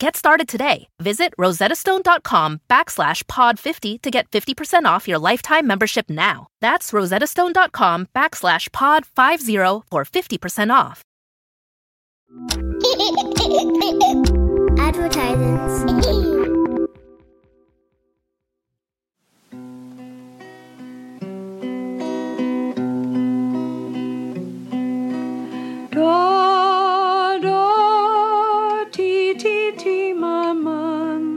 Get started today. Visit rosettastone.com/pod50 to get 50% off your lifetime membership now. That's rosettastone.com/pod50 for 50% off. Advertisements.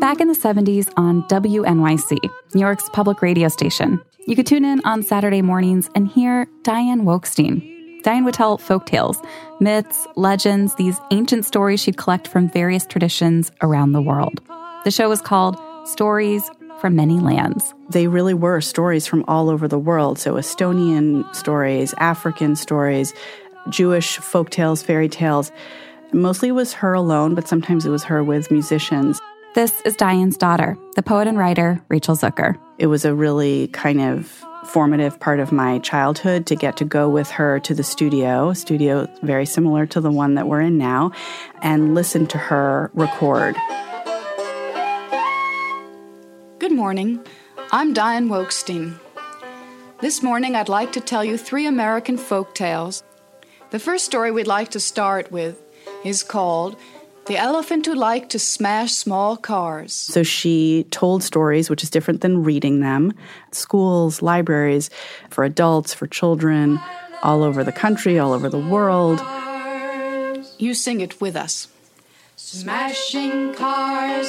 Back in the 70s on WNYC, New York's public radio station, you could tune in on Saturday mornings and hear Diane Wolkstein. Diane would tell folk tales, myths, legends, these ancient stories she'd collect from various traditions around the world. The show was called Stories from Many Lands. They really were stories from all over the world. So Estonian stories, African stories, Jewish folk tales, fairy tales. Mostly it was her alone, but sometimes it was her with musicians. This is Diane's daughter, the poet and writer Rachel Zucker. It was a really kind of formative part of my childhood to get to go with her to the studio, a studio very similar to the one that we're in now, and listen to her record. Good morning. I'm Diane Wolkstein. This morning I'd like to tell you 3 American folk tales. The first story we'd like to start with is called The Elephant Who Liked to Smash Small Cars. So she told stories, which is different than reading them, schools, libraries, for adults, for children, all over the country, all over the world. You sing it with us. Smashing cars,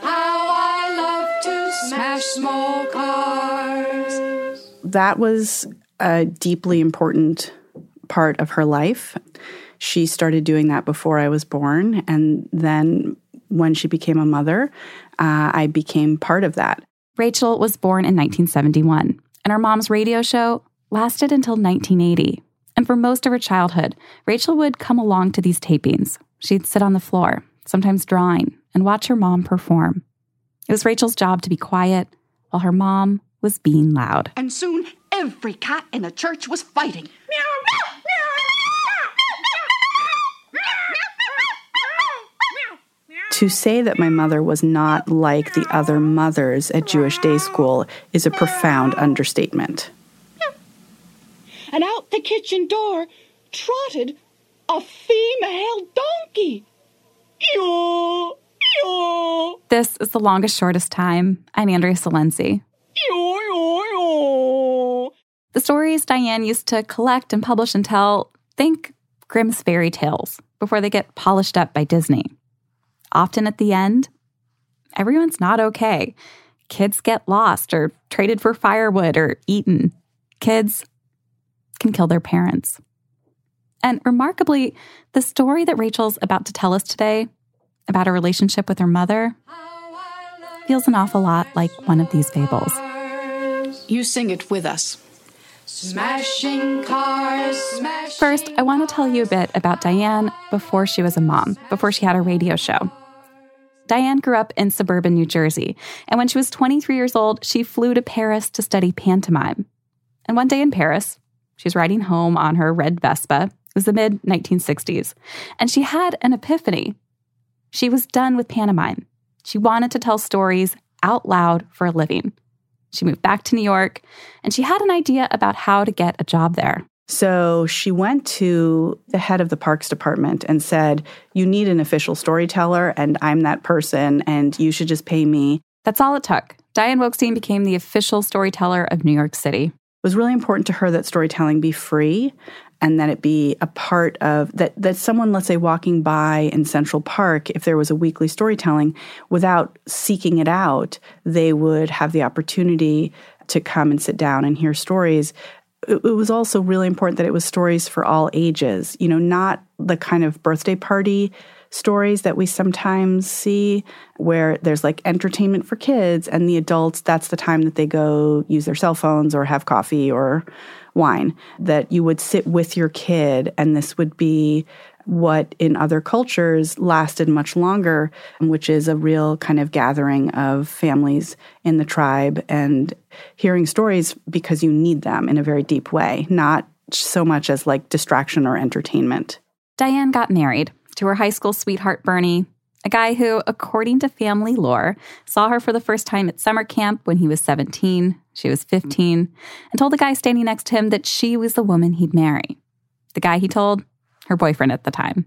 how I love to smash small cars. That was a deeply important part of her life. She started doing that before I was born, and then when she became a mother, I became part of that. Rachel was born in 1971, and her mom's radio show lasted until 1980. And for most of her childhood, Rachel would come along to these tapings. She'd sit on the floor, sometimes drawing, and watch her mom perform. It was Rachel's job to be quiet while her mom was being loud. And soon, every cat in the church was fighting. Meow, meow, meow. To say that my mother was not like the other mothers at Jewish day school is a profound understatement. And out the kitchen door trotted a female donkey. Ew, ew. This is The Longest Shortest Time. I'm Andrea Salenzi. Ew, ew, ew. The stories Diane used to collect and publish and tell, think Grimm's fairy tales, before they get polished up by Disney. Often at the end, everyone's not okay. Kids get lost or traded for firewood or eaten. Kids can kill their parents. And remarkably, the story that Rachel's about to tell us today about her relationship with her mother feels an awful lot like one of these fables. You sing it with us. Smashing cars, smashing. First, I want to tell you a bit about Diane before she was a mom, before she had her radio show. Diane grew up in suburban New Jersey, and when she was 23 years old, she flew to Paris to study pantomime. And one day in Paris, she's riding home on her red Vespa. It was the mid-1960s, and she had an epiphany. She was done with pantomime. She wanted to tell stories out loud for a living. She moved back to New York, and she had an idea about how to get a job there. So she went to the head of the Parks Department and said, you need an official storyteller, and I'm that person, and you should just pay me. That's all it took. Diane Wolkstein became the official storyteller of New York City. was really important to her that storytelling be free and that it be a part of, that someone, let's say, walking by in Central Park, if there was a weekly storytelling, without seeking it out, they would have the opportunity to come and sit down and hear stories. It was also really important that it was stories for all ages, you know, not the kind of birthday party stories that we sometimes see where there's like entertainment for kids and the adults, that's the time that they go use their cell phones or have coffee or wine, that you would sit with your kid and this would be what in other cultures lasted much longer, which is a real kind of gathering of families in the tribe and hearing stories because you need them in a very deep way, not so much as like distraction or entertainment. Diane got married to her high school sweetheart, Bernie, a guy who, according to family lore, saw her for the first time at summer camp when he was 17, she was 15, and told the guy standing next to him that she was the woman he'd marry. The guy he told, her boyfriend at the time.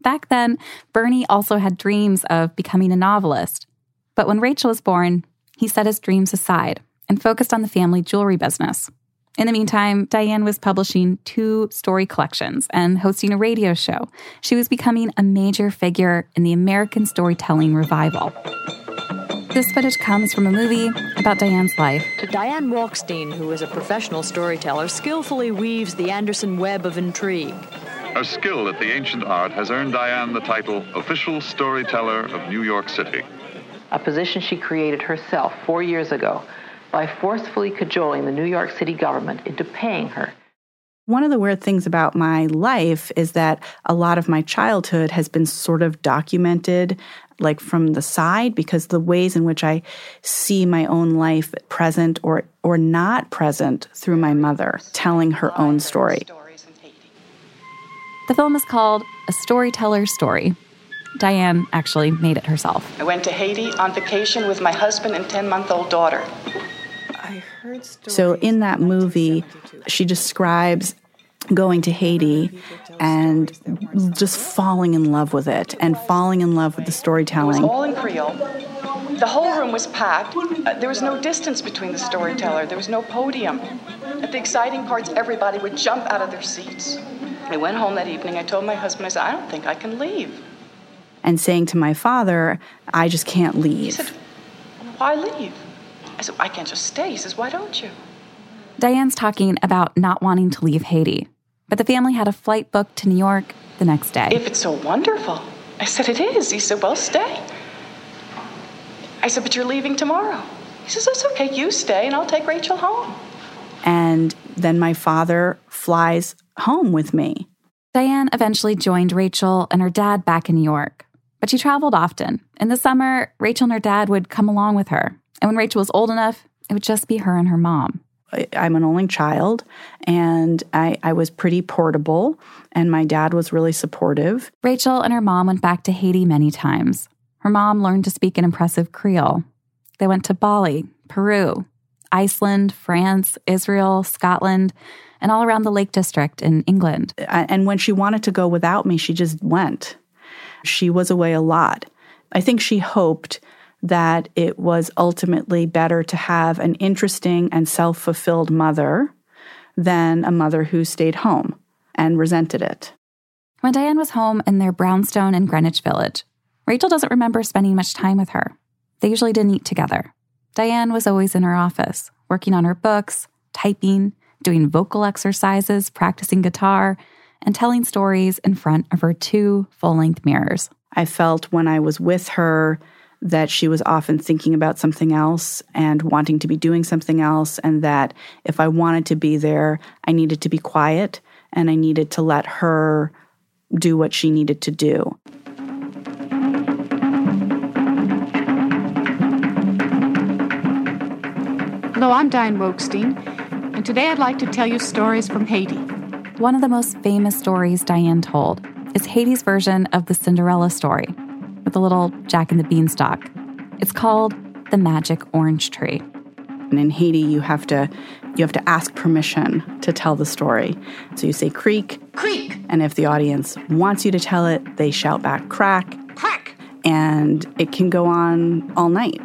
Back then, Bernie also had dreams of becoming a novelist. But when Rachel was born, he set his dreams aside and focused on the family jewelry business. In the meantime, Diane was publishing 2 story collections and hosting a radio show. She was becoming a major figure in the American storytelling revival. This footage comes from a movie about Diane's life. To Diane Wolkstein, who is a professional storyteller, skillfully weaves the Anderson web of intrigue. Her skill at the ancient art has earned Diane the title Official Storyteller of New York City. A position she created herself 4 years ago by forcefully cajoling the New York City government into paying her. One of the weird things about my life is that a lot of my childhood has been sort of documented, like from the side, because the ways in which I see my own life present or not present through my mother telling her own story. The film is called A Storyteller's Story. Diane actually made it herself. I went to Haiti on vacation with my husband and 10-month-old daughter. I heard stories. So in that movie, she describes going to Haiti and just falling in love with it and falling in love with the storytelling. It was all in Creole. The whole room was packed. There was no distance between the storyteller. There was no podium. At the exciting parts, everybody would jump out of their seats. I went home that evening. I told my husband, I said, I don't think I can leave. And saying to my father, I just can't leave. He said, why leave? I said, I can't just stay. He says, why don't you? Diane's talking about not wanting to leave Haiti. But the family had a flight booked to New York the next day. If it's so wonderful. I said, it is. He said, well, stay. I said, but you're leaving tomorrow. He says, that's okay. You stay, and I'll take Rachel home. And then my father flies home with me. Diane eventually joined Rachel and her dad back in New York, but she traveled often. In the summer, Rachel and her dad would come along with her, and when Rachel was old enough, it would just be her and her mom. I'm an only child, and I was pretty portable, and my dad was really supportive. Rachel and her mom went back to Haiti many times. Her mom learned to speak an impressive Creole. They went to Bali, Peru, Iceland, France, Israel, Scotland, and all around the Lake District in England. And when she wanted to go without me, she just went. She was away a lot. I think she hoped that it was ultimately better to have an interesting and self-fulfilled mother than a mother who stayed home and resented it. When Diane was home in their brownstone in Greenwich Village, Rachel doesn't remember spending much time with her. They usually didn't eat together. Diane was always in her office, working on her books, typing, doing vocal exercises, practicing guitar, and telling stories in front of her 2 full-length mirrors. I felt when I was with her that she was often thinking about something else and wanting to be doing something else, and that if I wanted to be there, I needed to be quiet, and I needed to let her do what she needed to do. Hello, I'm Diane Wolkstein, and today I'd like to tell you stories from Haiti. One of the most famous stories Diane told is Haiti's version of the Cinderella story with the little Jack and the Beanstalk. It's called The Magic Orange Tree. And in Haiti, you have to ask permission to tell the story. So you say creak, creak, and if the audience wants you to tell it, they shout back crack, crack, and it can go on all night.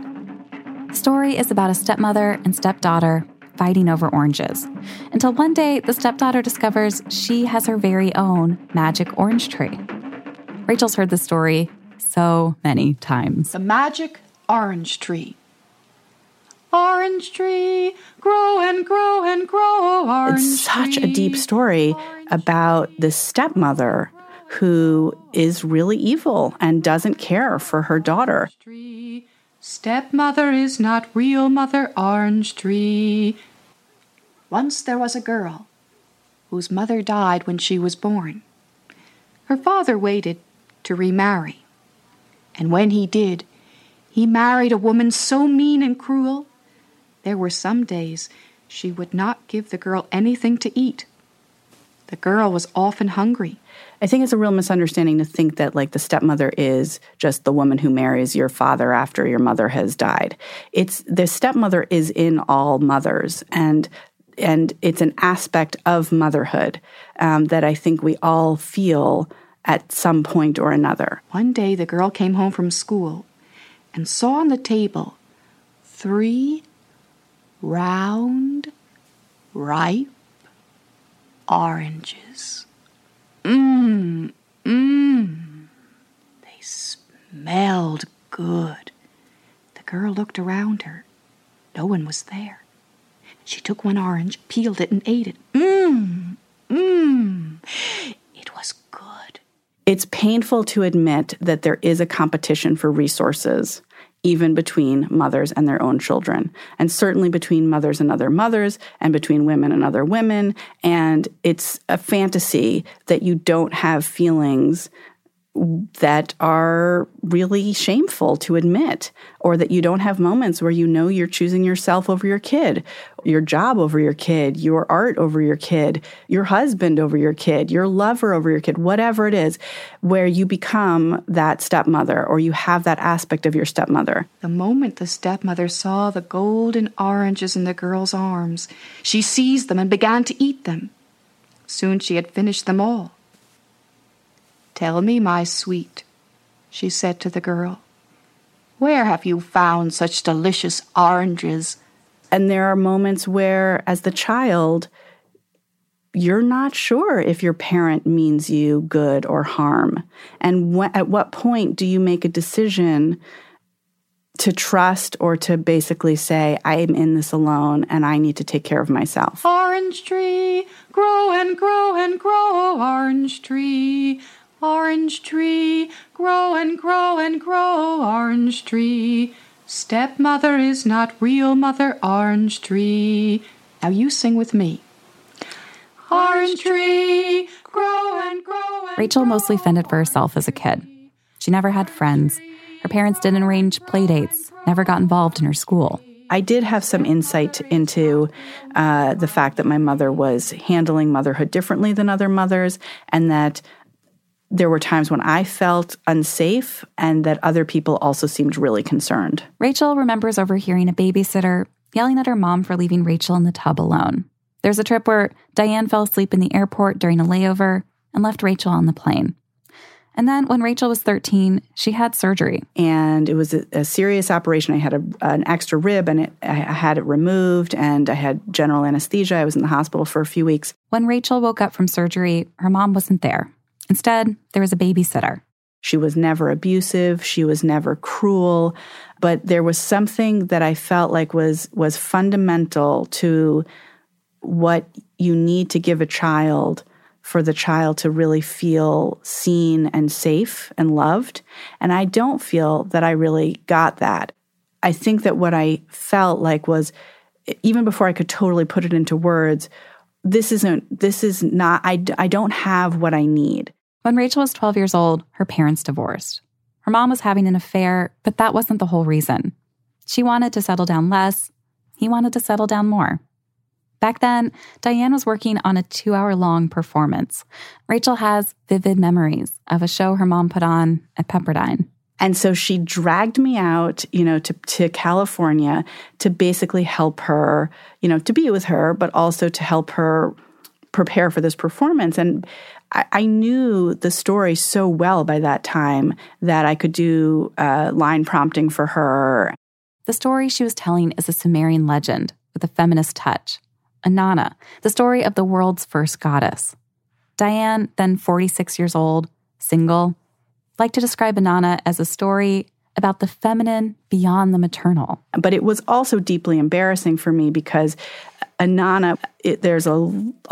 The story is about a stepmother and stepdaughter fighting over oranges, until one day the stepdaughter discovers she has her very own magic orange tree. Rachel's heard this story so many times. The magic orange tree. Orange tree, grow and grow and grow, orange tree. It's such a deep story about this stepmother who is really evil and doesn't care for her daughter. Stepmother is not real mother, orange tree. Once there was a girl whose mother died when she was born. Her father waited to remarry. And when he did, he married a woman so mean and cruel, there were some days she would not give the girl anything to eat. The girl was often hungry. I think it's a real misunderstanding to think that, like, the stepmother is just the woman who marries your father after your mother has died. It's the stepmother is in all mothers, and it's an aspect of motherhood that I think we all feel at some point or another. One day the girl came home from school and saw on the table 3 round, ripe oranges. They smelled good. The girl looked around her. No one was there. She took one orange, peeled it, and ate it. It was good. It's painful to admit that there is a competition for resources, even between mothers and their own children, and certainly between mothers and other mothers, and between women and other women. And it's a fantasy that you don't have feelings that are really shameful to admit, or that you don't have moments where you know you're choosing yourself over your kid, your job over your kid, your art over your kid, your husband over your kid, your lover over your kid, whatever it is, where you become that stepmother or you have that aspect of your stepmother. The moment the stepmother saw the golden oranges in the girl's arms, she seized them and began to eat them. Soon she had finished them all. "Tell me, my sweet," she said to the girl, "where have you found such delicious oranges?" And there are moments where, as the child, you're not sure if your parent means you good or harm. And at what point do you make a decision to trust or to basically say, I am in this alone and I need to take care of myself? Orange tree, grow and grow and grow, orange tree. Orange tree, grow and grow and grow, orange tree. Stepmother is not real mother, orange tree. Now you sing with me. Orange tree, grow and grow and Rachel mostly fended for herself as a kid. She never had friends. Her parents didn't arrange playdates, never got involved in her school. I did have some insight into the fact that my mother was handling motherhood differently than other mothers, and that there were times when I felt unsafe and that other people also seemed really concerned. Rachel remembers overhearing a babysitter yelling at her mom for leaving Rachel in the tub alone. There's a trip where Diane fell asleep in the airport during a layover and left Rachel on the plane. And then when Rachel was 13, she had surgery. And it was a serious operation. I had an extra rib and I had it removed, and I had general anesthesia. I was in the hospital for a few weeks. When Rachel woke up from surgery, her mom wasn't there. Instead, there was a babysitter. She was never abusive. She was never cruel. But there was something that I felt like was fundamental to what you need to give a child for the child to really feel seen and safe and loved. And I don't feel that I really got that. I think that what I felt like was, even before I could totally put it into words, I don't have what I need. When Rachel was 12 years old, her parents divorced. Her mom was having an affair, but that wasn't the whole reason. She wanted to settle down less. He wanted to settle down more. Back then, Diane was working on a 2-hour-long performance. Rachel has vivid memories of a show her mom put on at Pepperdine. And so she dragged me out, to California to basically help her, to be with her, but also to help her prepare for this performance. And I knew the story so well by that time that I could do line prompting for her. The story she was telling is a Sumerian legend with a feminist touch. Inanna, the story of the world's first goddess. Diane, then 46 years old, single, liked to describe Inanna as a story about the feminine beyond the maternal. But it was also deeply embarrassing for me because Inanna, there's a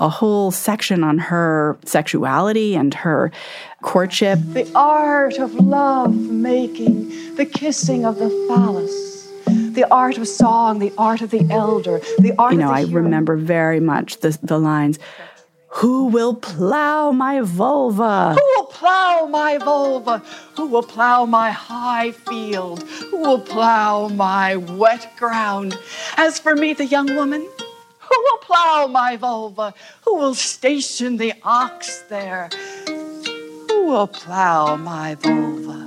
whole section on her sexuality and her courtship. The art of love making, the kissing of the phallus, the art of song, the art of the elder, the art of the hero. I remember very much the lines, "Who will plow my vulva? Who will plow my vulva? Who will plow my high field? Who will plow my wet ground? As for me, the young woman, who will plow my vulva? Who will station the ox there? Who will plow my vulva?"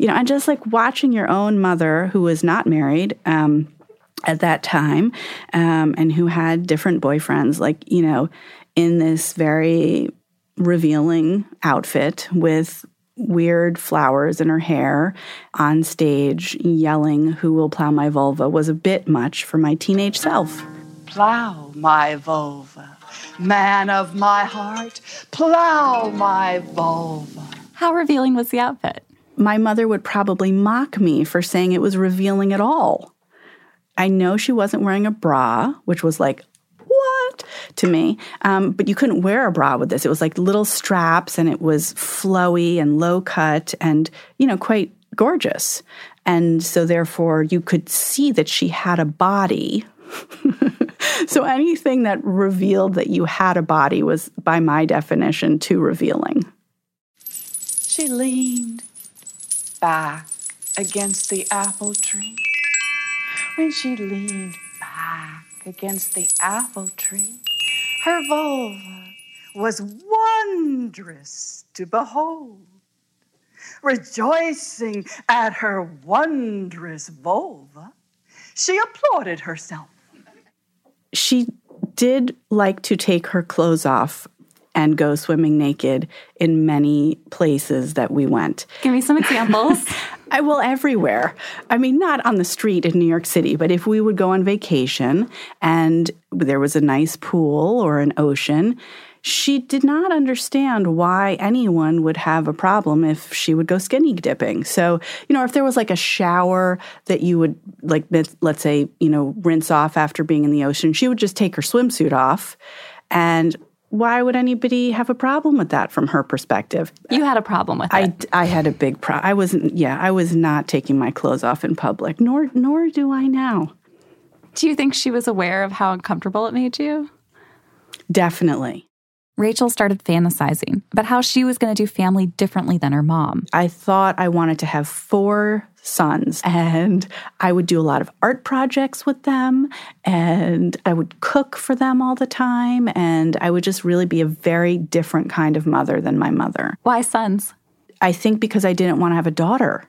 And just like watching your own mother, who was not married at that time, and who had different boyfriends, in this very revealing outfit with weird flowers in her hair on stage yelling, "Who will plow my vulva?" was a bit much for my teenage self. Plow my vulva, man of my heart, plow my vulva. How revealing was the outfit? My mother would probably mock me for saying it was revealing at all. I know she wasn't wearing a bra, which was what to me. But you couldn't wear a bra with this. It was little straps, and it was flowy and low cut and, quite gorgeous. And so therefore you could see that she had a body. So anything that revealed that you had a body was, by my definition, too revealing. She leaned back against the apple tree. When she leaned back against the apple tree, her vulva was wondrous to behold. Rejoicing at her wondrous vulva, she applauded herself. She did like to take her clothes off and go swimming naked in many places that we went. Give me some examples. Everywhere. Not on the street in New York City, but if we would go on vacation and there was a nice pool or an ocean, she did not understand why anyone would have a problem if she would go skinny dipping. So, if there was a shower that you would, let's say, rinse off after being in the ocean, she would just take her swimsuit off. And why would anybody have a problem with that from her perspective? You had a problem with it. I had a big problem. I was not taking my clothes off in public, nor do I now. Do you think she was aware of how uncomfortable it made you? Definitely. Rachel started fantasizing about how she was going to do family differently than her mom. I thought I wanted to have 4 sons, and I would do a lot of art projects with them, and I would cook for them all the time, and I would just really be a very different kind of mother than my mother. Why sons? I think because I didn't want to have a daughter,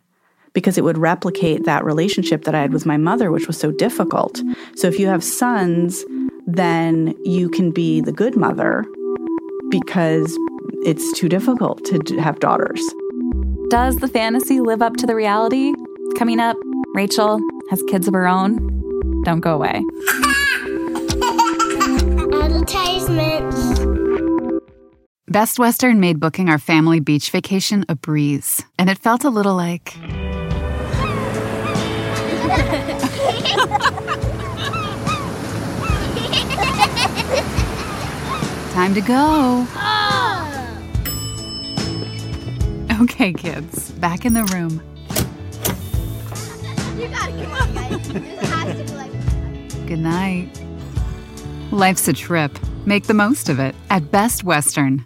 because it would replicate that relationship that I had with my mother, which was so difficult. So if you have sons, then you can be the good mother, because it's too difficult to have daughters. Does the fantasy live up to the reality? Coming up, Rachel has kids of her own. Don't go away. Advertisements. Best Western made booking our family beach vacation a breeze, and it felt a little like... Time to go. Oh. Okay, kids, back in the room. You gotta come on, guys. This has to be Good night. Life's a trip. Make the most of it at Best Western.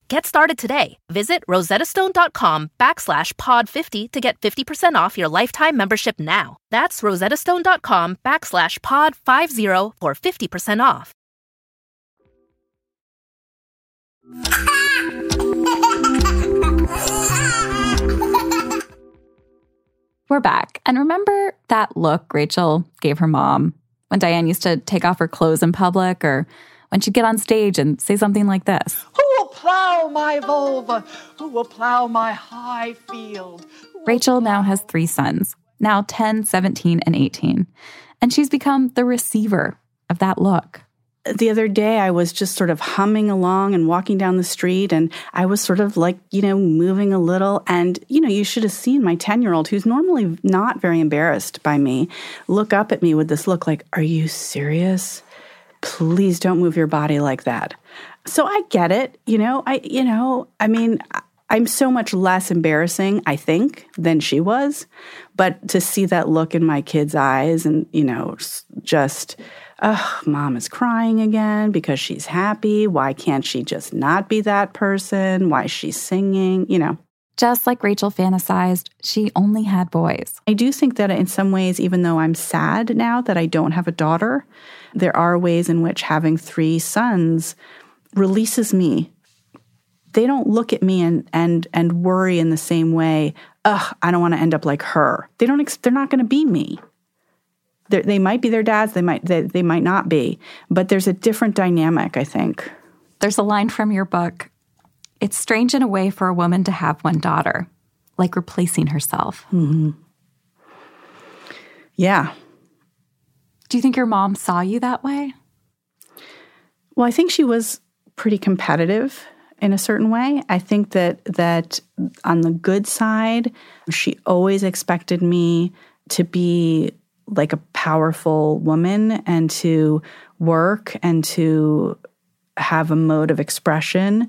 Get started today. Visit rosettastone.com/pod50 to get 50% off your lifetime membership now. That's rosettastone.com/pod50 for 50% off. We're back. And remember that look Rachel gave her mom when Diane used to take off her clothes in public, or when she'd get on stage and say something like this? Who will plow my vulva? Who will plow my high field? Rachel now has three sons, now 10, 17, and 18. And she's become the receiver of that look. The other day, I was just sort of humming along and walking down the street, and I was sort of like, you know, moving a little. And, you know, you should have seen my 10-year-old, who's normally not very embarrassed by me, look up at me with this look like, are you serious? Please don't move your body like that. So I get it. I'm so much less embarrassing, I think, than she was. But to see that look in my kid's eyes and, you know, just... oh, mom is crying again because she's happy. Why can't she just not be that person? Why is she singing? You know. Just like Rachel fantasized, she only had boys. I do think that in some ways, even though I'm sad now that I don't have a daughter, there are ways in which having three sons releases me. They don't look at me and worry in the same way, ugh, I don't want to end up like her. They're not going to be me. They might be their dads, they might not be. But there's a different dynamic, I think. There's a line from your book. It's strange in a way for a woman to have one daughter, like replacing herself. Mm-hmm. Yeah. Do you think your mom saw you that way? Well, I think she was pretty competitive in a certain way. I think that on the good side, she always expected me to be like a powerful woman and to work and to have a mode of expression.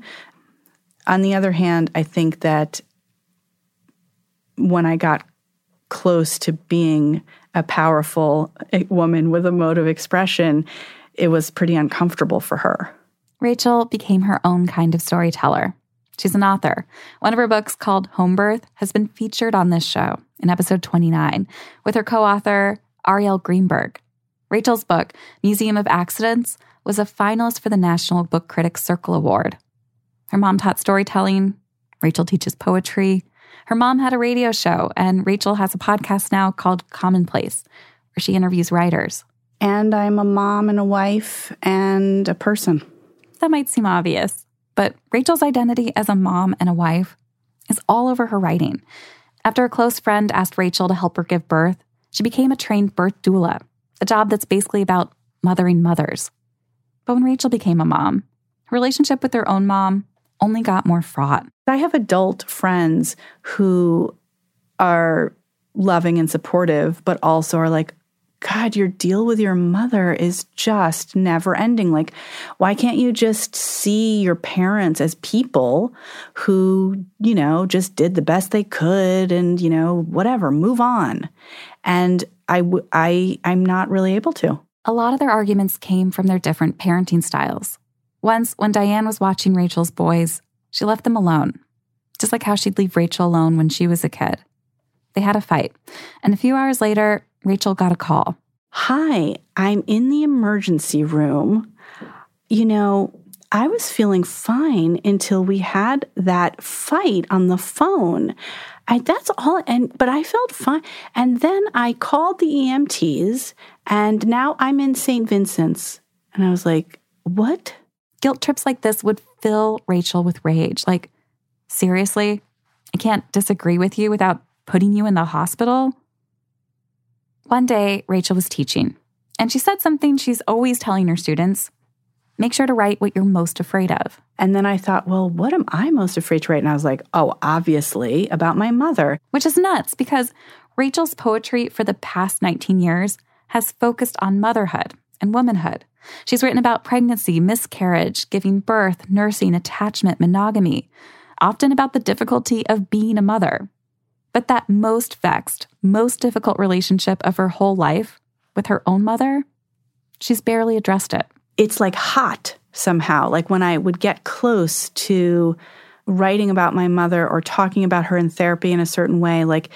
On the other hand, I think that when I got close to being a powerful woman with a mode of expression, it was pretty uncomfortable for her. Rachel became her own kind of storyteller. She's an author. One of her books, called Homebirth, has been featured on this show in episode 29 with her co-author, Arielle Greenberg. Rachel's book, Museum of Accidents, was a finalist for the National Book Critics Circle Award. Her mom taught storytelling. Rachel teaches poetry. Her mom had a radio show, and Rachel has a podcast now called Commonplace, where she interviews writers. And I'm a mom and a wife and a person. That might seem obvious, but Rachel's identity as a mom and a wife is all over her writing. After a close friend asked Rachel to help her give birth, she became a trained birth doula, a job that's basically about mothering mothers. But when Rachel became a mom, her relationship with her own mom only got more fraught. I have adult friends who are loving and supportive, but also are like, God, your deal with your mother is just never ending. Like, why can't you just see your parents as people who, you know, just did the best they could and, you know, whatever, move on? And I'm not really able to. A lot of their arguments came from their different parenting styles. Once, when Diane was watching Rachel's boys, she left them alone, just like how she'd leave Rachel alone when she was a kid. They had a fight. And a few hours later, Rachel got a call. Hi, I'm in the emergency room. You know, I was feeling fine until we had that fight on the phone. That's all. But I felt fine. And then I called the EMTs, and now I'm in St. Vincent's. And I was like, what? Guilt trips like this would fill Rachel with rage. Like, seriously? I can't disagree with you without putting you in the hospital? One day, Rachel was teaching, and she said something she's always telling her students: make sure to write what you're most afraid of. And then I thought, well, what am I most afraid to write? And I was like, oh, obviously, about my mother. Which is nuts, because Rachel's poetry for the past 19 years has focused on motherhood and womanhood. She's written about pregnancy, miscarriage, giving birth, nursing, attachment, monogamy, often about the difficulty of being a mother. But that most vexed, most difficult relationship of her whole life with her own mother, she's barely addressed it. It's like hot somehow. Like when I would get close to writing about my mother or talking about her in therapy in a certain way, like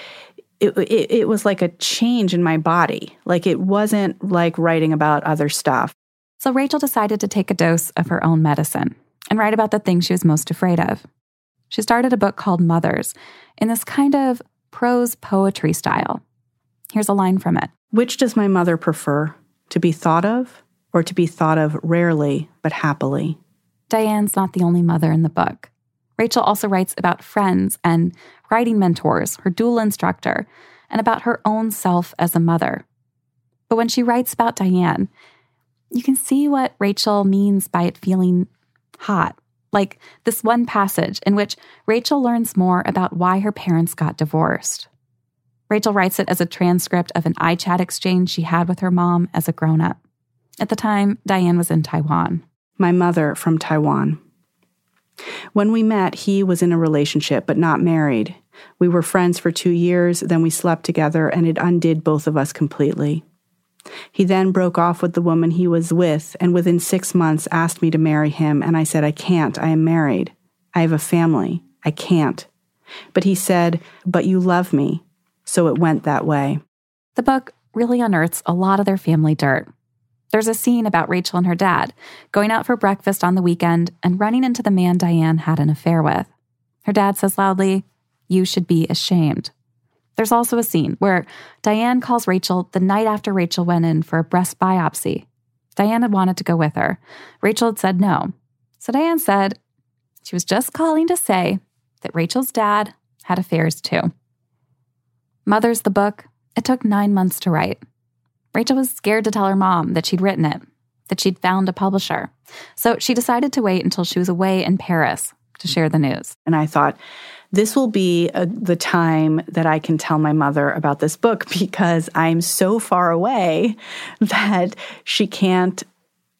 it was like a change in my body. Like it wasn't like writing about other stuff. So Rachel decided to take a dose of her own medicine and write about the thing she was most afraid of. She started a book called Mothers in this kind of prose poetry style. Here's a line from it. Which does my mother prefer, to be thought of or to be thought of rarely but happily? Diane's not the only mother in the book. Rachel also writes about friends and writing mentors, her dual instructor, and about her own self as a mother. But when she writes about Diane, you can see what Rachel means by it feeling hot, like this one passage in which Rachel learns more about why her parents got divorced. Rachel writes it as a transcript of an iChat exchange she had with her mom as a grown-up. At the time, Diane was in Taiwan. My mother from Taiwan. When we met, he was in a relationship, but not married. We were friends for 2 years, then we slept together, and it undid both of us completely. He then broke off with the woman he was with, and within 6 months asked me to marry him, and I said, I can't, I am married. I have a family. I can't. But he said, but you love me. So it went that way. The book really unearths a lot of their family dirt. There's a scene about Rachel and her dad going out for breakfast on the weekend and running into the man Diane had an affair with. Her dad says loudly, "You should be ashamed." There's also a scene where Diane calls Rachel the night after Rachel went in for a breast biopsy. Diane had wanted to go with her. Rachel had said no. So Diane said she was just calling to say that Rachel's dad had affairs too. Mothers, the book, it took 9 months to write. Rachel was scared to tell her mom that she'd written it, that she'd found a publisher. So she decided to wait until she was away in Paris to share the news. And I thought, this will be the time that I can tell my mother about this book because I'm so far away that she can't.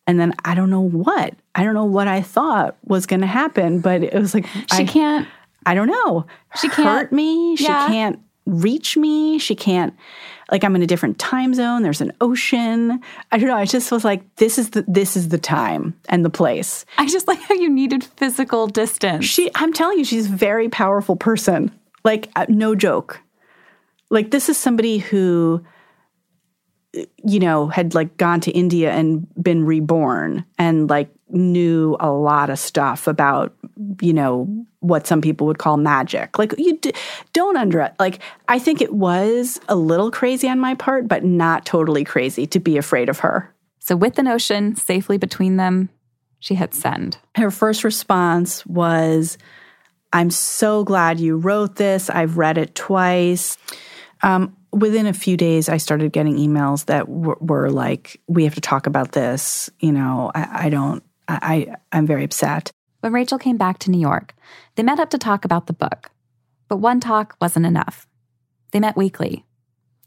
And then I don't know what. I don't know what I thought was going to happen, but it was like, she can't. I don't know. She can't hurt me. Yeah. She can't reach me. She can't. Like, I'm in a different time zone. There's an ocean. I don't know. I just was like, this is the time and the place. I just like how you needed physical distance. I'm telling you, she's a very powerful person. Like, no joke. Like, this is somebody who, you know, had like gone to India and been reborn and like knew a lot of stuff about, you know, what some people would call magic. Like, you don't like, I think it was a little crazy on my part, but not totally crazy to be afraid of her. So with an ocean safely between them, she hit send. Her first response was, I'm so glad you wrote this. I've read it twice. Within a few days, I started getting emails that were like, we have to talk about this. You know, I'm very upset. When Rachel came back to New York, they met up to talk about the book. But one talk wasn't enough. They met weekly,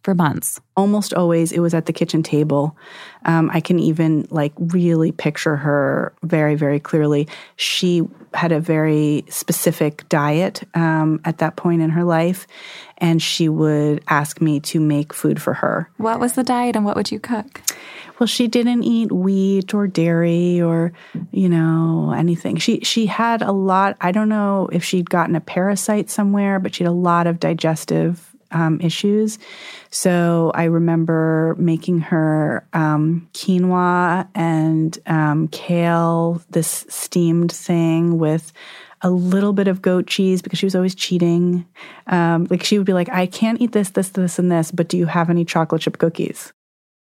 for months. Almost always, it was at the kitchen table. I can even, like, really picture her very, very clearly. She had a very specific diet at that point in her life, and she would ask me to make food for her. What was the diet, and what would you cook? Well, she didn't eat wheat or dairy or, you know, anything. She had a lot. I don't know if she'd gotten a parasite somewhere, but she had a lot of digestive issues. So I remember making her quinoa and kale, this steamed thing with a little bit of goat cheese because she was always cheating. Like, she would be like, I can't eat this, this, this, and this, but do you have any chocolate chip cookies?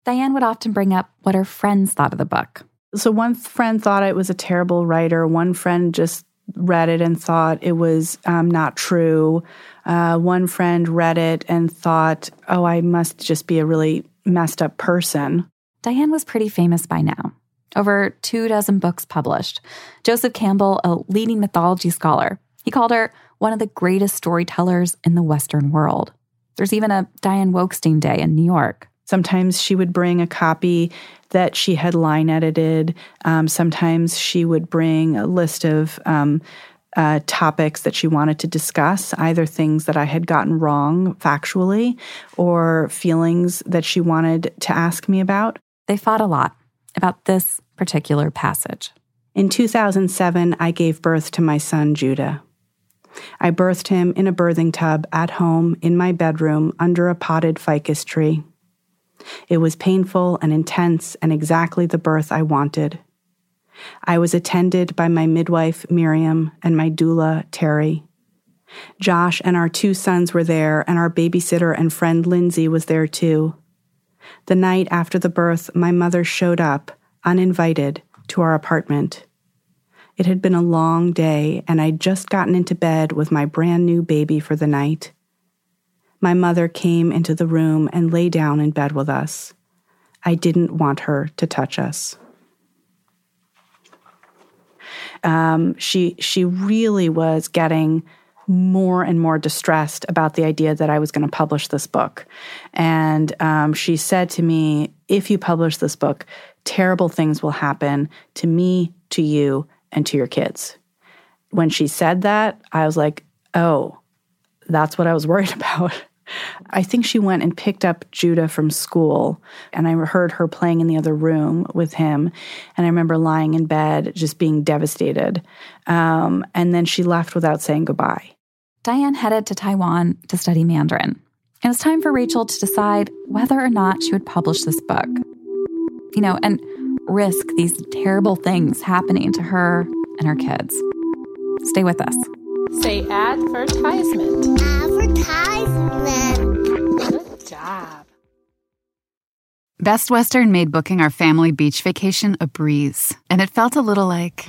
Diane would often bring up what her friends thought of the book. So one friend thought it was a terrible writer. One friend just read it and thought it was not true. One friend read it and thought, oh, I must just be a really messed up person. Diane was pretty famous by now. Over 2 dozen books published. Joseph Campbell, a leading mythology scholar, he called her one of the greatest storytellers in the Western world. There's even a Diane Wolkstein Day in New York. Sometimes she would bring a copy that she had line edited. Sometimes she would bring a list of topics that she wanted to discuss, either things that I had gotten wrong factually or feelings that she wanted to ask me about. They fought a lot about this particular passage. In 2007, I gave birth to my son, Judah. I birthed him in a birthing tub at home in my bedroom under a potted ficus tree. It was painful and intense and exactly the birth I wanted. I was attended by my midwife, Miriam, and my doula, Terry. Josh and our two sons were there, and our babysitter and friend Lindsay was there too. The night after the birth, my mother showed up, uninvited, to our apartment. It had been a long day, and I'd just gotten into bed with my brand new baby for the night. My mother came into the room and lay down in bed with us. I didn't want her to touch us. She really was getting more and more distressed about the idea that I was going to publish this book. And she said to me, if you publish this book, terrible things will happen to me, to you, and to your kids. When she said that, I was like, oh, that's what I was worried about. I think she went and picked up Judah from school, and I heard her playing in the other room with him, and I remember lying in bed just being devastated. And then she left without saying goodbye. Diane headed to Taiwan to study Mandarin. It was time for Rachel to decide whether or not she would publish this book, you know, and risk these terrible things happening to her and her kids. Stay with us. Say advertisement. Advertisement. Good job. Best Western made booking our family beach vacation a breeze, and it felt a little like...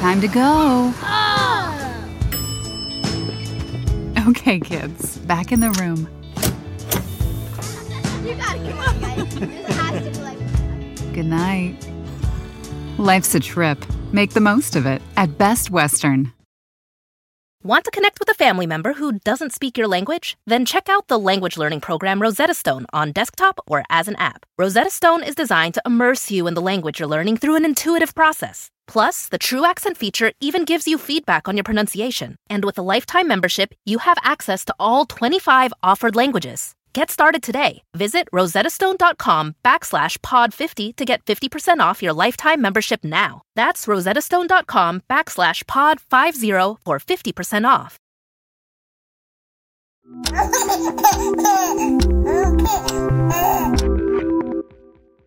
Time to go. Oh. Okay, kids, back in the room. You gotta get out, guys. This has to be like... Good night. Life's a trip. Make the most of it at Best Western. Want to connect with a family member who doesn't speak your language? Then check out the language learning program Rosetta Stone on desktop or as an app. Rosetta Stone is designed to immerse you in the language you're learning through an intuitive process. Plus, the True Accent feature even gives you feedback on your pronunciation. And with a lifetime membership, you have access to all 25 offered languages. Get started today. Visit rosettastone.com/pod50 to get 50% off your lifetime membership now. That's rosettastone.com/pod50 for 50% off.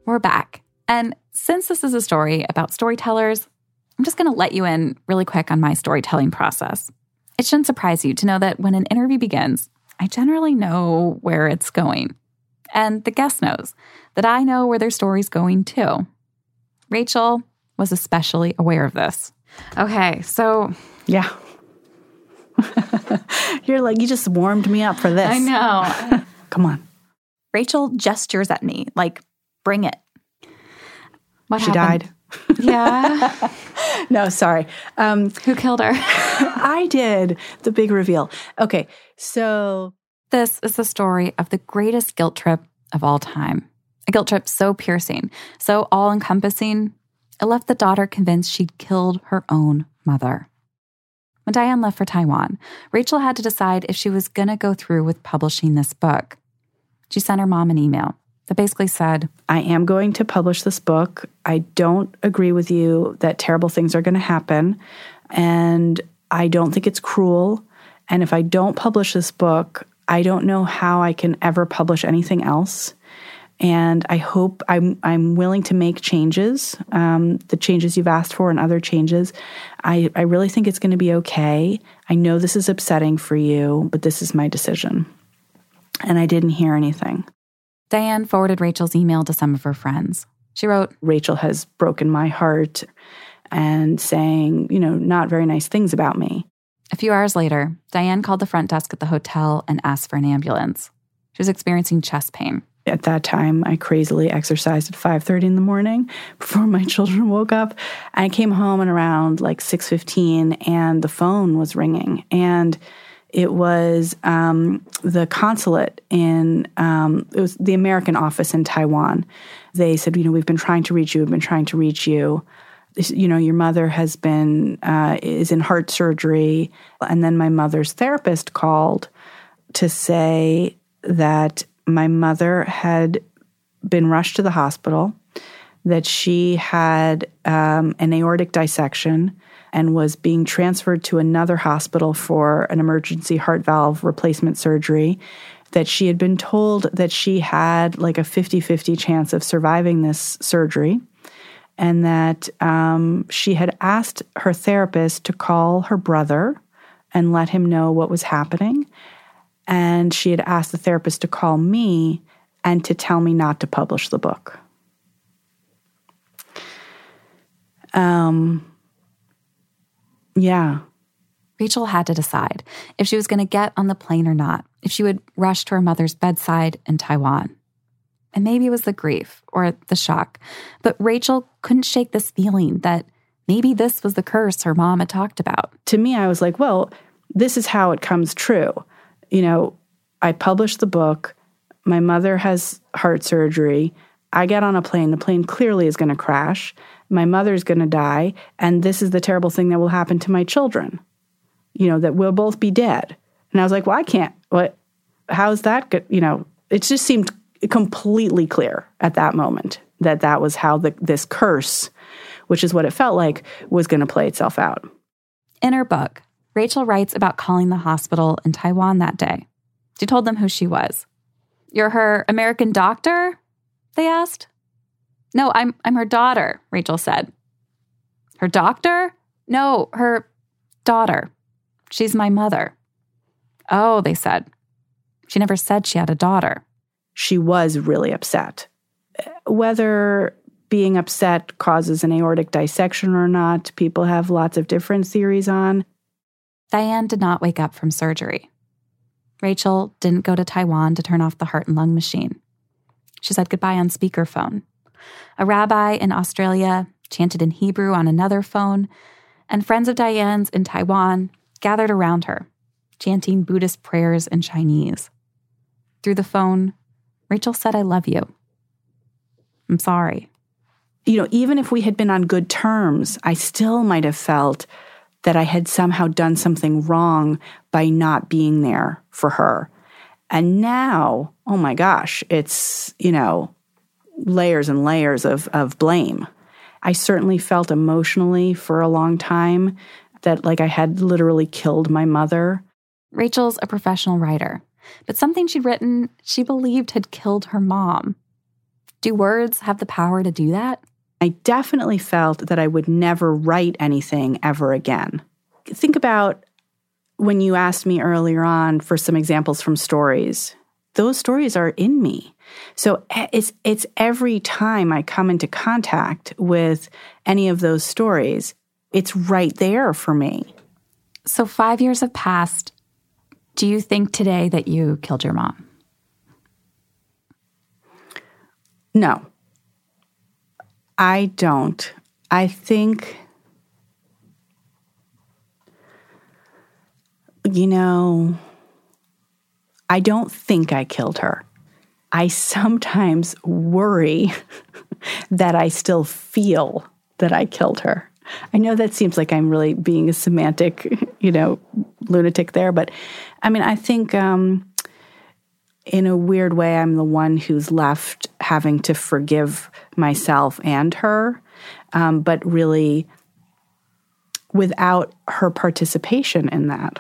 We're back. And since this is a story about storytellers, I'm just going to let you in really quick on my storytelling process. It shouldn't surprise you to know that when an interview begins, I generally know where it's going. And the guest knows that I know where their story's going too. Rachel was especially aware of this. Okay, so... Yeah. You're like, you just warmed me up for this. I know. Come on. Rachel gestures at me, like, bring it. What happened? She died. Yeah. No, sorry. Who killed her? I did. The big reveal. Okay, so... This is the story of the greatest guilt trip of all time. A guilt trip so piercing, so all-encompassing, it left the daughter convinced she'd killed her own mother. When Diane left for Taiwan, Rachel had to decide if she was going to go through with publishing this book. She sent her mom an email that basically said, I am going to publish this book. I don't agree with you that terrible things are going to happen, and I don't think it's cruel. And if I don't publish this book, I don't know how I can ever publish anything else. And I hope I'm willing to make changes, the changes you've asked for and other changes. I really think it's going to be okay. I know this is upsetting for you, but this is my decision. And I didn't hear anything. Diane forwarded Rachel's email to some of her friends. She wrote, Rachel has broken my heart, and saying, you know, not very nice things about me. A few hours later, Diane called the front desk at the hotel and asked for an ambulance. She was experiencing chest pain. At that time, I crazily exercised at 5:30 in the morning before my children woke up. I came home at around like 6:15, and the phone was ringing. And it was the consulate in, it was the American office in Taiwan. They said, you know, we've been trying to reach you. You know, your mother has been, is in heart surgery. And then my mother's therapist called to say that my mother had been rushed to the hospital, that she had an aortic dissection, and was being transferred to another hospital for an emergency heart valve replacement surgery, that she had been told that she had like a 50-50 chance of surviving this surgery, and that she had asked her therapist to call her brother and let him know what was happening. And she had asked the therapist to call me and to tell me not to publish the book. Yeah. Rachel had to decide if she was going to get on the plane or not, if she would rush to her mother's bedside in Taiwan. And maybe it was the grief or the shock, but Rachel couldn't shake this feeling that maybe this was the curse her mom had talked about. To me, I was like, well, this is how it comes true. You know, I published the book, my mother has heart surgery, I get on a plane, the plane clearly is going to crash, my mother's going to die, and this is the terrible thing that will happen to my children. You know, that we'll both be dead. And I was like, well, I can't, what, how's that good? You know, it just seemed completely clear at that moment that that was how this curse, which is what it felt like, was going to play itself out. In her book, Rachel writes about calling the hospital in Taiwan that day. She told them who she was. "You're her American doctor?" they asked. "No, I'm her daughter," Rachel said. "Her doctor?" "No, her daughter. She's my mother." "Oh," they said. She never said she had a daughter. She was really upset. Whether being upset causes an aortic dissection or not, people have lots of different theories on. Diane did not wake up from surgery. Rachel didn't go to Taiwan to turn off the heart and lung machine. She said goodbye on speakerphone. A rabbi in Australia chanted in Hebrew on another phone, and friends of Diane's in Taiwan gathered around her, chanting Buddhist prayers in Chinese. Through the phone, Rachel said, "I love you. I'm sorry." You know, even if we had been on good terms, I still might have felt that I had somehow done something wrong by not being there for her. And now, oh my gosh, it's, you know, layers and layers of blame. I certainly felt emotionally for a long time that like I had literally killed my mother. Rachel's a professional writer, but something she'd written she believed had killed her mom. Do words have the power to do that? I definitely felt that I would never write anything ever again. Think about when you asked me earlier on for some examples from stories. Those stories are in me. So it's every time I come into contact with any of those stories, it's right there for me. So 5 years have passed. Do you think today that you killed your mom? No, I don't. I think, you know, I don't think I killed her. I sometimes worry that I still feel that I killed her. I know that seems like I'm really being a semantic, you know, lunatic there, but I mean, I think in a weird way, I'm the one who's left having to forgive myself and her, but really without her participation in that,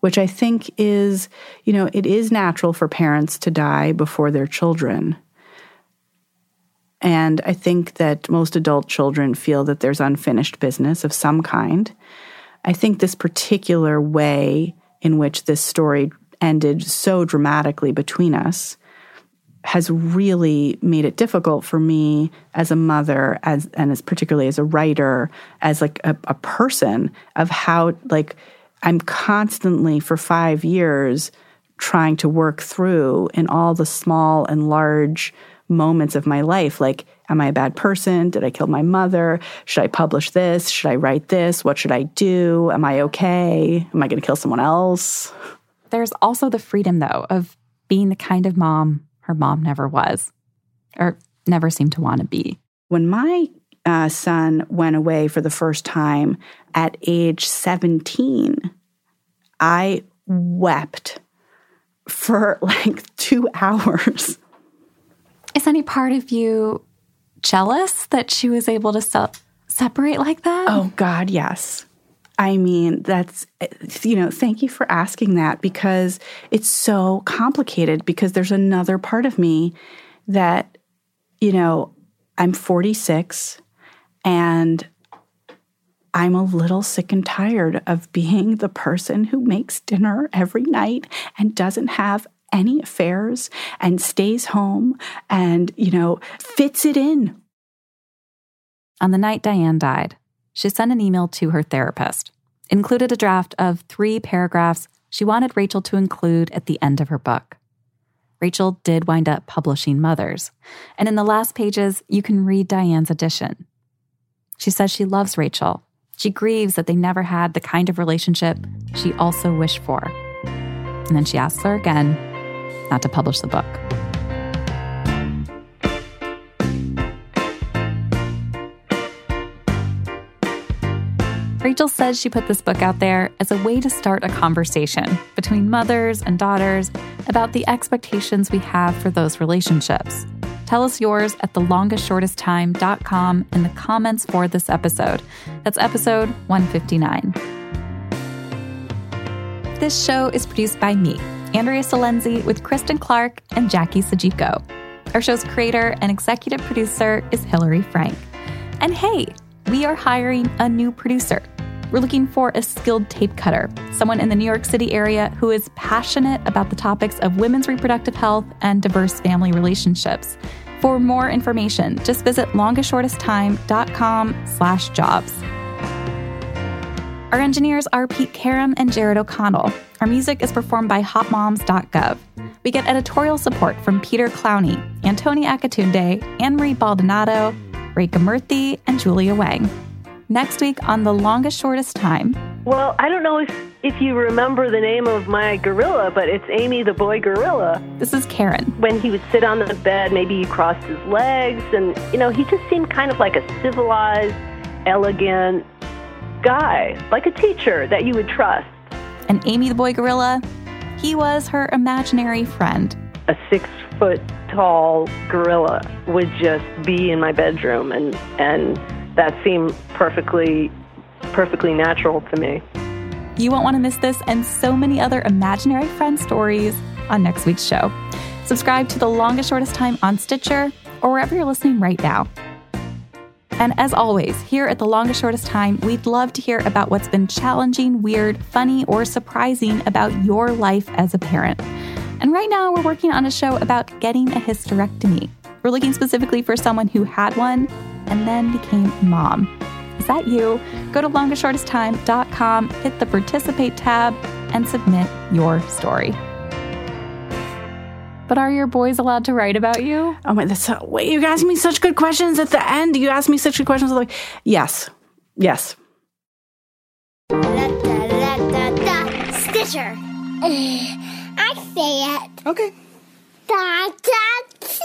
which I think is, you know, it is natural for parents to die before their children. And I think that most adult children feel that there's unfinished business of some kind. I think this particular way in which this story ended so dramatically between us has really made it difficult for me as a mother, as particularly as a writer, as like a person, of how like I'm constantly for 5 years trying to work through in all the small and large moments of my life, like, am I a bad person? Did I kill my mother? Should I publish this? Should I write this? What should I do? Am I okay? Am I going to kill someone else? There's also the freedom, though, of being the kind of mom her mom never was, or never seemed to want to be. When my son went away for the first time at age 17, I wept for like 2 hours. Is any part of you jealous that she was able to separate like that? Oh, God, yes. I mean, that's, you know, thank you for asking that, because it's so complicated, because there's another part of me that, you know, I'm 46 and I'm a little sick and tired of being the person who makes dinner every night and doesn't have any affairs and stays home and, you know, fits it in. On the night Diane died, she sent an email to her therapist, included a draft of 3 paragraphs she wanted Rachel to include at the end of her book. Rachel did wind up publishing Mothers, and in the last pages, you can read Diane's edition. She says she loves Rachel. She grieves that they never had the kind of relationship she also wished for. And then she asks her again not to publish the book. Rachel says she put this book out there as a way to start a conversation between mothers and daughters about the expectations we have for those relationships. Tell us yours at thelongestshortesttime.com in the comments for this episode. That's episode 159. This show is produced by me, Andrea Salenzi, with Kristen Clark and Jackie Sajiko. Our show's creator and executive producer is Hilary Frank. And hey, we are hiring a new producer. We're looking for a skilled tape cutter, someone in the New York City area who is passionate about the topics of women's reproductive health and diverse family relationships. For more information, just visit longestshortesttime.com/jobs. Our engineers are Pete Karam and Jared O'Connell. Our music is performed by hotmoms.gov. We get editorial support from Peter Clowney, Antony Akatunde, Anne-Marie Baldonado, Rekha Murthy, and Julia Wang. Next week on The Longest Shortest Time. Well, I don't know if you remember the name of my gorilla, but it's Amy the boy gorilla. This is Karen. When he would sit on the bed, maybe he crossed his legs, and, you know, he just seemed kind of like a civilized, elegant guy, like a teacher that you would trust. And Amy the boy gorilla, he was her imaginary friend. A 6-foot-tall gorilla would just be in my bedroom, and that seemed perfectly natural to me. You won't want to miss this and so many other imaginary friend stories on next week's show. Subscribe to The Longest Shortest Time on Stitcher or wherever you're listening right now. And as always, here at The Longest Shortest Time, we'd love to hear about what's been challenging, weird, funny, or surprising about your life as a parent. And right now, we're working on a show about getting a hysterectomy. We're looking specifically for someone who had one and then became mom. Is that you? Go to longestshortesttime.com, hit the participate tab, and submit your story. But are your boys allowed to write about you? Oh my, that's so, wait, you asked me such good questions at the end. You asked me such good questions. Like, yes. La, da, la, da, da. Stitcher. I say it. Okay. Da, da, Stitcher.